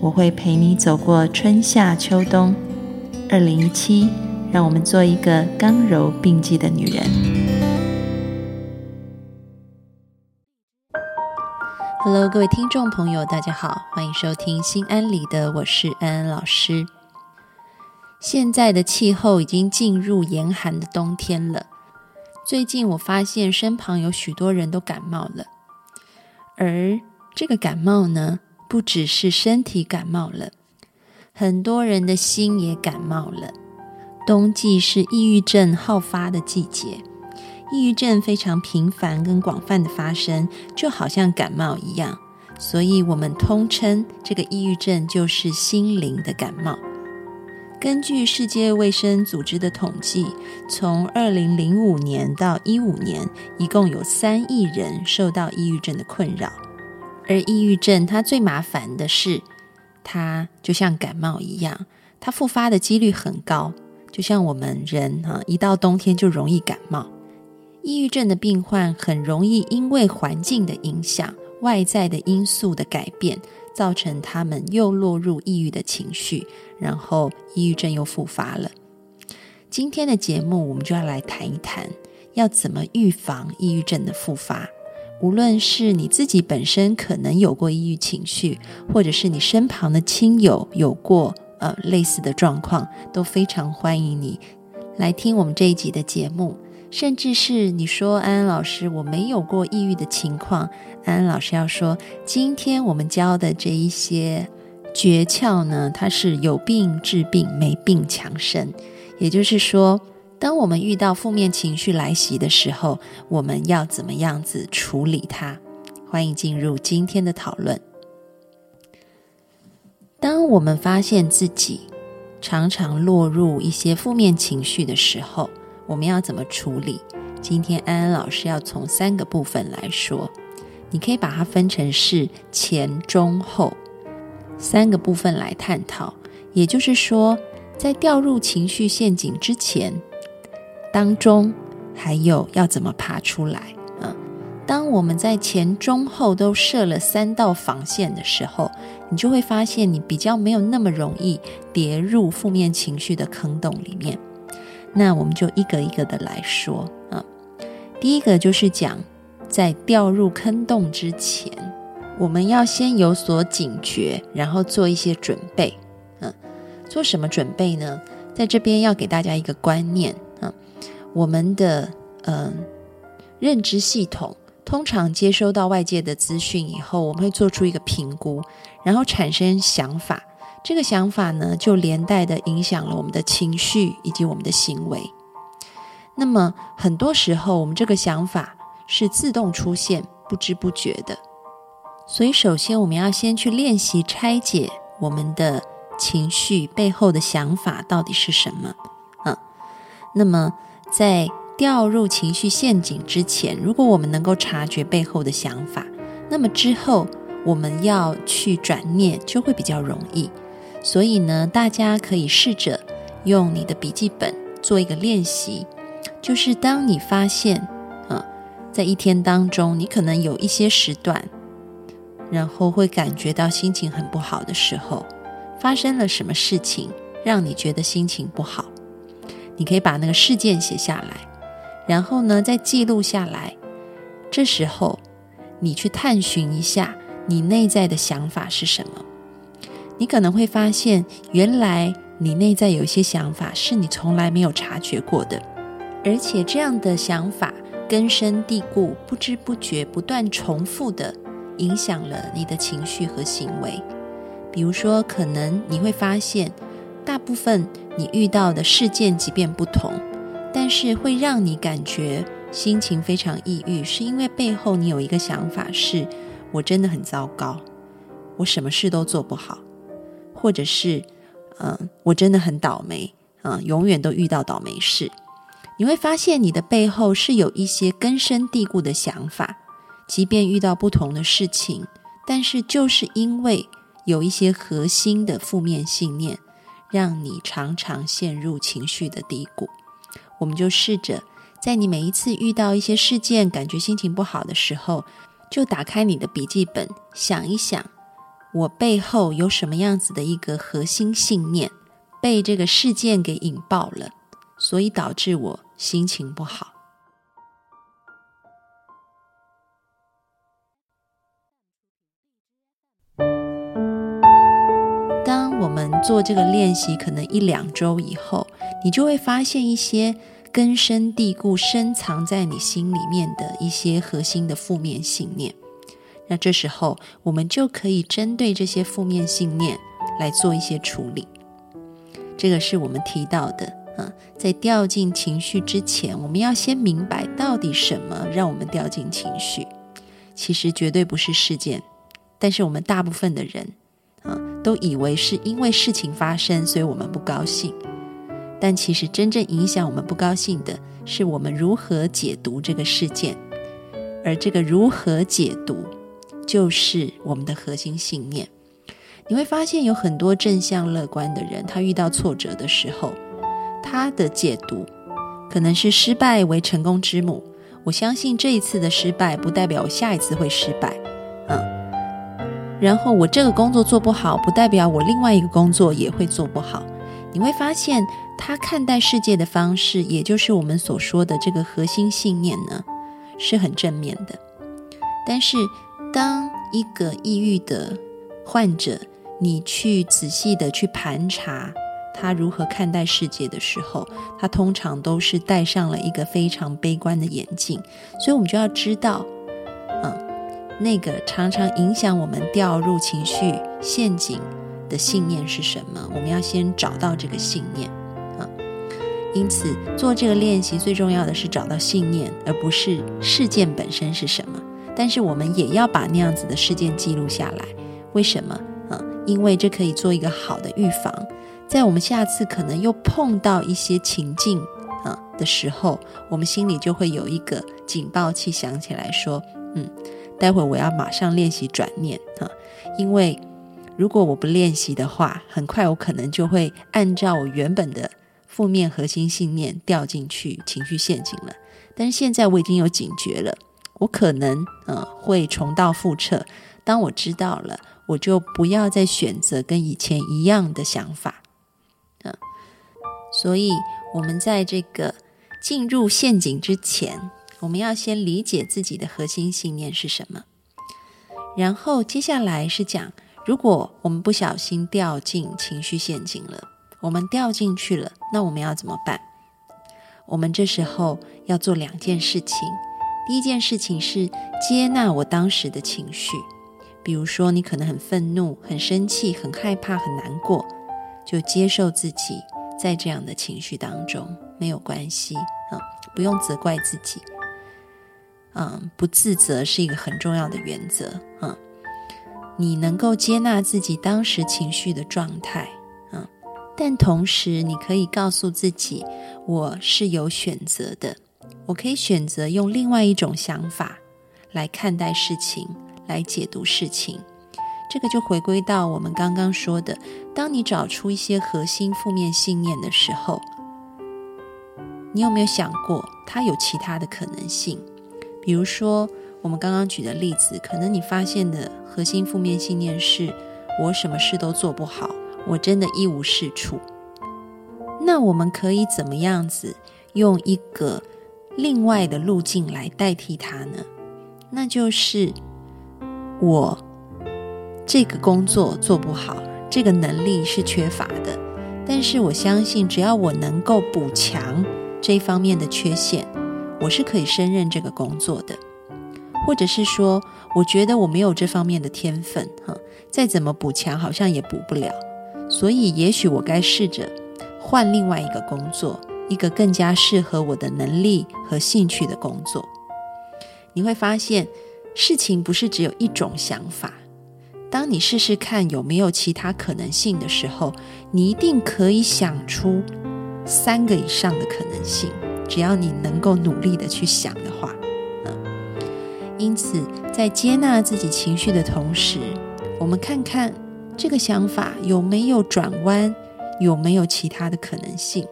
我会陪你走过春夏秋冬。2017，让我们做一个刚柔并济的女人。Hello， 各位听众朋友，大家好，欢迎收听《心安理得》，我是安安老师。现在的气候已经进入严寒的冬天了。最近我发现身旁有许多人都感冒了，而这个感冒呢，不只是身体感冒了，很多人的心也感冒了。冬季是抑郁症好发的季节，抑郁症非常频繁跟广泛的发生，就好像感冒一样，所以我们通称这个抑郁症就是心灵的感冒。根据世界卫生组织的统计，从2005年到15年，一共有3亿人受到抑郁症的困扰。而抑郁症它最麻烦的是，它就像感冒一样，它复发的几率很高，就像我们人一到冬天就容易感冒。抑郁症的病患很容易因为环境的影响、外在的因素的改变，造成他们又落入抑郁的情绪，然后抑郁症又复发了。今天的节目我们就要来谈一谈，要怎么预防抑郁症的复发。无论是你自己本身可能有过抑郁情绪，或者是你身旁的亲友有过类似的状况，都非常欢迎你来听我们这一集的节目。甚至是你说，安安老师，我没有过抑郁的情况，安安老师要说，今天我们教的这一些诀窍呢，它是有病治病，没病强身。也就是说，当我们遇到负面情绪来袭的时候，我们要怎么样子处理它？欢迎进入今天的讨论。当我们发现自己常常落入一些负面情绪的时候，我们要怎么处理？今天安安老师要从3个部分来说，你可以把它分成是前、中、后3个部分来探讨。也就是说，在掉入情绪陷阱之前、当中，还有要怎么爬出来。当我们在前、中、后都设了3道防线的时候，你就会发现你比较没有那么容易跌入负面情绪的坑洞里面。那我们就一个一个的来说。第一个就是讲，在掉入坑洞之前，我们要先有所警觉，然后做一些准备。做什么准备呢？在这边要给大家一个观念。我们的认知系统通常接收到外界的资讯以后，我们会做出一个评估，然后产生想法。这个想法呢，就连带的影响了我们的情绪以及我们的行为。那么很多时候，我们这个想法是自动出现、不知不觉的。所以首先我们要先去练习拆解我们的情绪背后的想法到底是什么。那么在掉入情绪陷阱之前，如果我们能够察觉背后的想法，那么之后我们要去转念就会比较容易。所以呢，大家可以试着用你的笔记本做一个练习，就是当你发现在一天当中，你可能有一些时段，然后会感觉到心情很不好的时候，发生了什么事情让你觉得心情不好，你可以把那个事件写下来，然后呢再记录下来。这时候你去探寻一下你内在的想法是什么。你可能会发现，原来你内在有一些想法是你从来没有察觉过的，而且这样的想法根深蒂固，不知不觉不断重复的影响了你的情绪和行为。比如说，可能你会发现，大部分你遇到的事件即便不同，但是会让你感觉心情非常抑郁，是因为背后你有一个想法是，我真的很糟糕，我什么事都做不好，或者是我真的很倒霉，永远都遇到倒霉事。你会发现你的背后是有一些根深蒂固的想法，即便遇到不同的事情，但是就是因为有一些核心的负面信念，让你常常陷入情绪的低谷。我们就试着在你每一次遇到一些事件，感觉心情不好的时候，就打开你的笔记本，想一想我背后有什么样子的一个核心信念被这个事件给引爆了，所以导致我心情不好。当我们做这个练习可能1-2周以后，你就会发现一些根深蒂固深藏在你心里面的一些核心的负面信念。那这时候我们就可以针对这些负面信念来做一些处理。这个是我们提到的在掉进情绪之前，我们要先明白到底什么让我们掉进情绪。其实绝对不是事件，但是我们大部分的人都以为是因为事情发生所以我们不高兴，但其实真正影响我们不高兴的是我们如何解读这个事件，而这个如何解读就是我们的核心信念。你会发现有很多正向乐观的人，他遇到挫折的时候，他的解读可能是失败为成功之母，我相信这一次的失败不代表我下一次会失败，然后我这个工作做不好不代表我另外一个工作也会做不好。你会发现他看待世界的方式，也就是我们所说的这个核心信念呢，是很正面的。但是当一个抑郁的患者，你去仔细的去盘查他如何看待世界的时候，他通常都是戴上了一个非常悲观的眼镜。所以我们就要知道那个常常影响我们掉入情绪陷阱的信念是什么，我们要先找到这个信念因此做这个练习最重要的是找到信念，而不是事件本身是什么。但是我们也要把那样子的事件记录下来，为什么因为这可以做一个好的预防，在我们下次可能又碰到一些情境的时候，我们心里就会有一个警报器响起来，说待会我要马上练习转念因为如果我不练习的话，很快我可能就会按照我原本的负面核心信念掉进去情绪陷阱了。但是现在我已经有警觉了，我可能会重蹈覆辙。当我知道了，我就不要再选择跟以前一样的想法所以我们在这个进入陷阱之前，我们要先理解自己的核心信念是什么。然后接下来是讲，如果我们不小心掉进情绪陷阱了，我们掉进去了，那我们要怎么办？我们这时候要做2件事情。第一件事情是接纳我当时的情绪，比如说你可能很愤怒、很生气、很害怕、很难过，就接受自己在这样的情绪当中，没有关系不用责怪自己不自责是一个很重要的原则你能够接纳自己当时情绪的状态但同时你可以告诉自己，我是有选择的，我可以选择用另外一种想法来看待事情，来解读事情。这个就回归到我们刚刚说的，当你找出一些核心负面信念的时候，你有没有想过它有其他的可能性？比如说我们刚刚举的例子，可能你发现的核心负面信念是我什么事都做不好，我真的一无是处。那我们可以怎么样子用一个另外的路径来代替它呢？那就是我这个工作做不好，这个能力是缺乏的，但是我相信只要我能够补强这方面的缺陷，我是可以胜任这个工作的。或者是说我觉得我没有这方面的天分再怎么补强好像也补不了，所以也许我该试着换另外一个工作，一个更加适合我的能力和兴趣的工作。你会发现事情不是只有一种想法，当你试试看有没有其他可能性的时候，你一定可以想出3个以上的可能性，只要你能够努力的去想的话。因此在接纳自己情绪的同时，我们看看这个想法有没有转弯，有没有其他的可能性，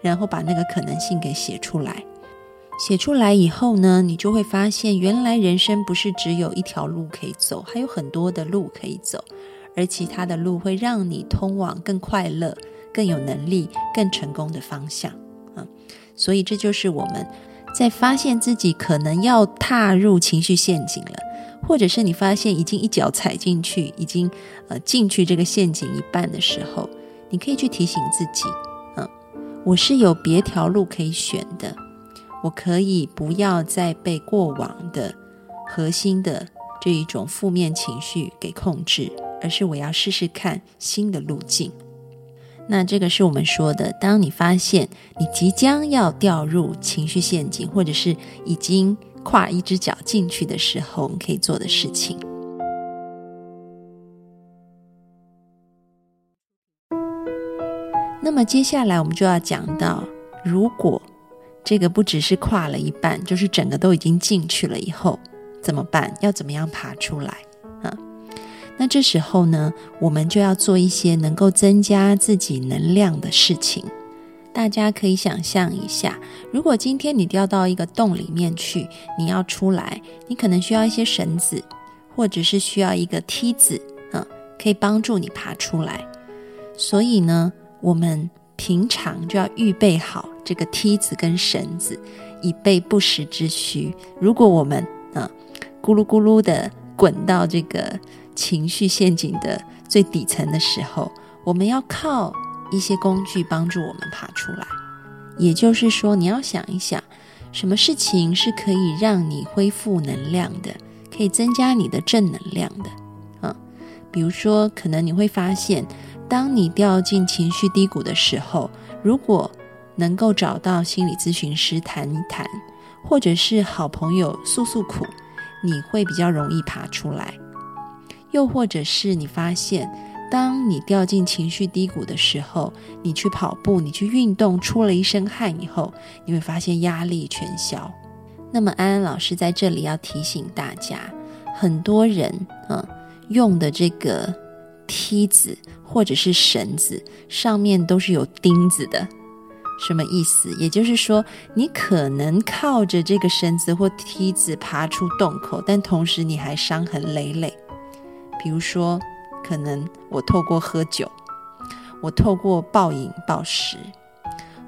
然后把那个可能性给写出来。写出来以后呢，你就会发现原来人生不是只有一条路可以走，还有很多的路可以走，而其他的路会让你通往更快乐、更有能力、更成功的方向。所以这就是我们在发现自己可能要踏入情绪陷阱了，或者是你发现已经一脚踩进去，已经进去这个陷阱一半的时候，你可以去提醒自己，我是有别条路可以选的，我可以不要再被过往的核心的这一种负面情绪给控制，而是我要试试看新的路径。那这个是我们说的，当你发现你即将要掉入情绪陷阱，或者是已经跨一只脚进去的时候，我们可以做的事情。那么接下来我们就要讲到，如果这个不只是跨了一半，就是整个都已经进去了以后怎么办，要怎么样爬出来。那这时候呢，我们就要做一些能够增加自己能量的事情。大家可以想象一下，如果今天你掉到一个洞里面去，你要出来，你可能需要一些绳子，或者是需要一个梯子，可以帮助你爬出来。所以呢，我们平常就要预备好这个梯子跟绳子，以备不时之需。如果我们咕噜咕噜的滚到这个情绪陷阱的最底层的时候，我们要靠一些工具帮助我们爬出来。也就是说，你要想一想，什么事情是可以让你恢复能量的，可以增加你的正能量的。比如说，可能你会发现，当你掉进情绪低谷的时候，如果能够找到心理咨询师谈一谈，或者是好朋友诉诉苦，你会比较容易爬出来。又或者是你发现，当你掉进情绪低谷的时候，你去跑步，你去运动，出了一身汗以后，你会发现压力全消。那么安安老师在这里要提醒大家，很多人用的这个梯子或者是绳子上面都是有钉子的。什么意思？也就是说，你可能靠着这个绳子或梯子爬出洞口，但同时你还伤痕累累。比如说，可能我透过喝酒，我透过暴饮暴食，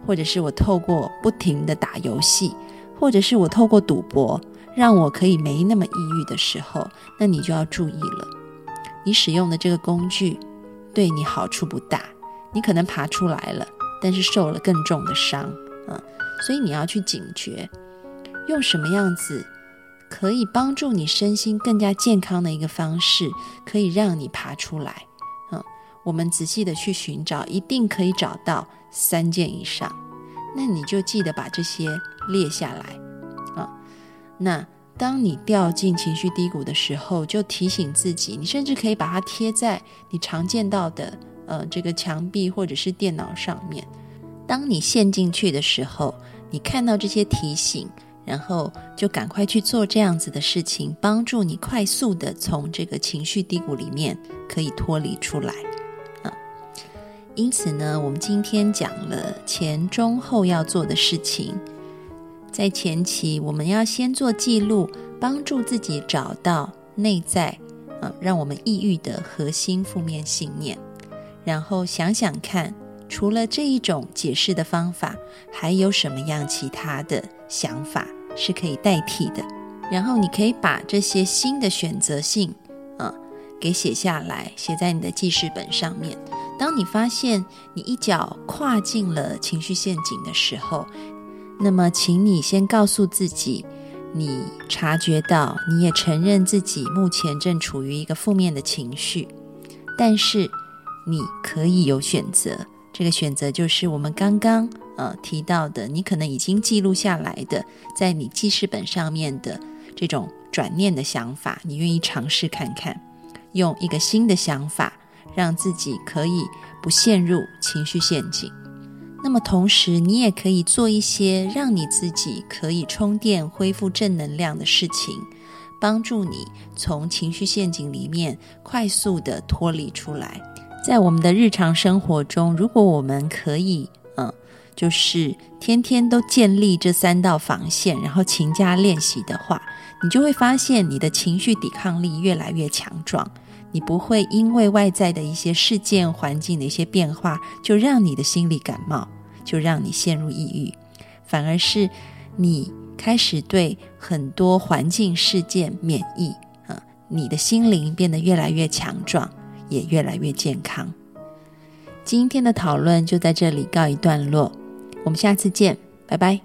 或者是我透过不停的打游戏，或者是我透过赌博，让我可以没那么抑郁的时候，那你就要注意了，你使用的这个工具对你好处不大，你可能爬出来了，但是受了更重的伤。所以你要去警觉，用什么样子可以帮助你身心更加健康的一个方式，可以让你爬出来。我们仔细的去寻找，一定可以找到3件以上，那你就记得把这些列下来。那当你掉进情绪低谷的时候，就提醒自己，你甚至可以把它贴在你常见到的这个墙壁或者是电脑上面。当你陷进去的时候，你看到这些提醒，然后就赶快去做这样子的事情，帮助你快速的从这个情绪低谷里面可以脱离出来。因此呢，我们今天讲了前中后要做的事情。在前期，我们要先做记录，帮助自己找到内在让我们抑郁的核心负面信念，然后想想看，除了这一种解释的方法，还有什么样其他的想法是可以代替的。然后你可以把这些新的选择性给写下来，写在你的记事本上面。当你发现你一脚跨进了情绪陷阱的时候，那么请你先告诉自己，你察觉到，你也承认自己目前正处于一个负面的情绪，但是你可以有选择。这个选择就是我们刚刚提到的，你可能已经记录下来的，在你记事本上面的这种转念的想法，你愿意尝试看看。用一个新的想法，让自己可以不陷入情绪陷阱。那么同时你也可以做一些让你自己可以充电恢复正能量的事情，帮助你从情绪陷阱里面快速的脱离出来。在我们的日常生活中，如果我们可以就是天天都建立这3道防线，然后勤加练习的话，你就会发现你的情绪抵抗力越来越强壮，你不会因为外在的一些事件、环境的一些变化，就让你的心理感冒，就让你陷入抑郁。反而是你开始对很多环境事件免疫，你的心灵变得越来越强壮，也越来越健康。今天的讨论就在这里告一段落，我们下次见，拜拜。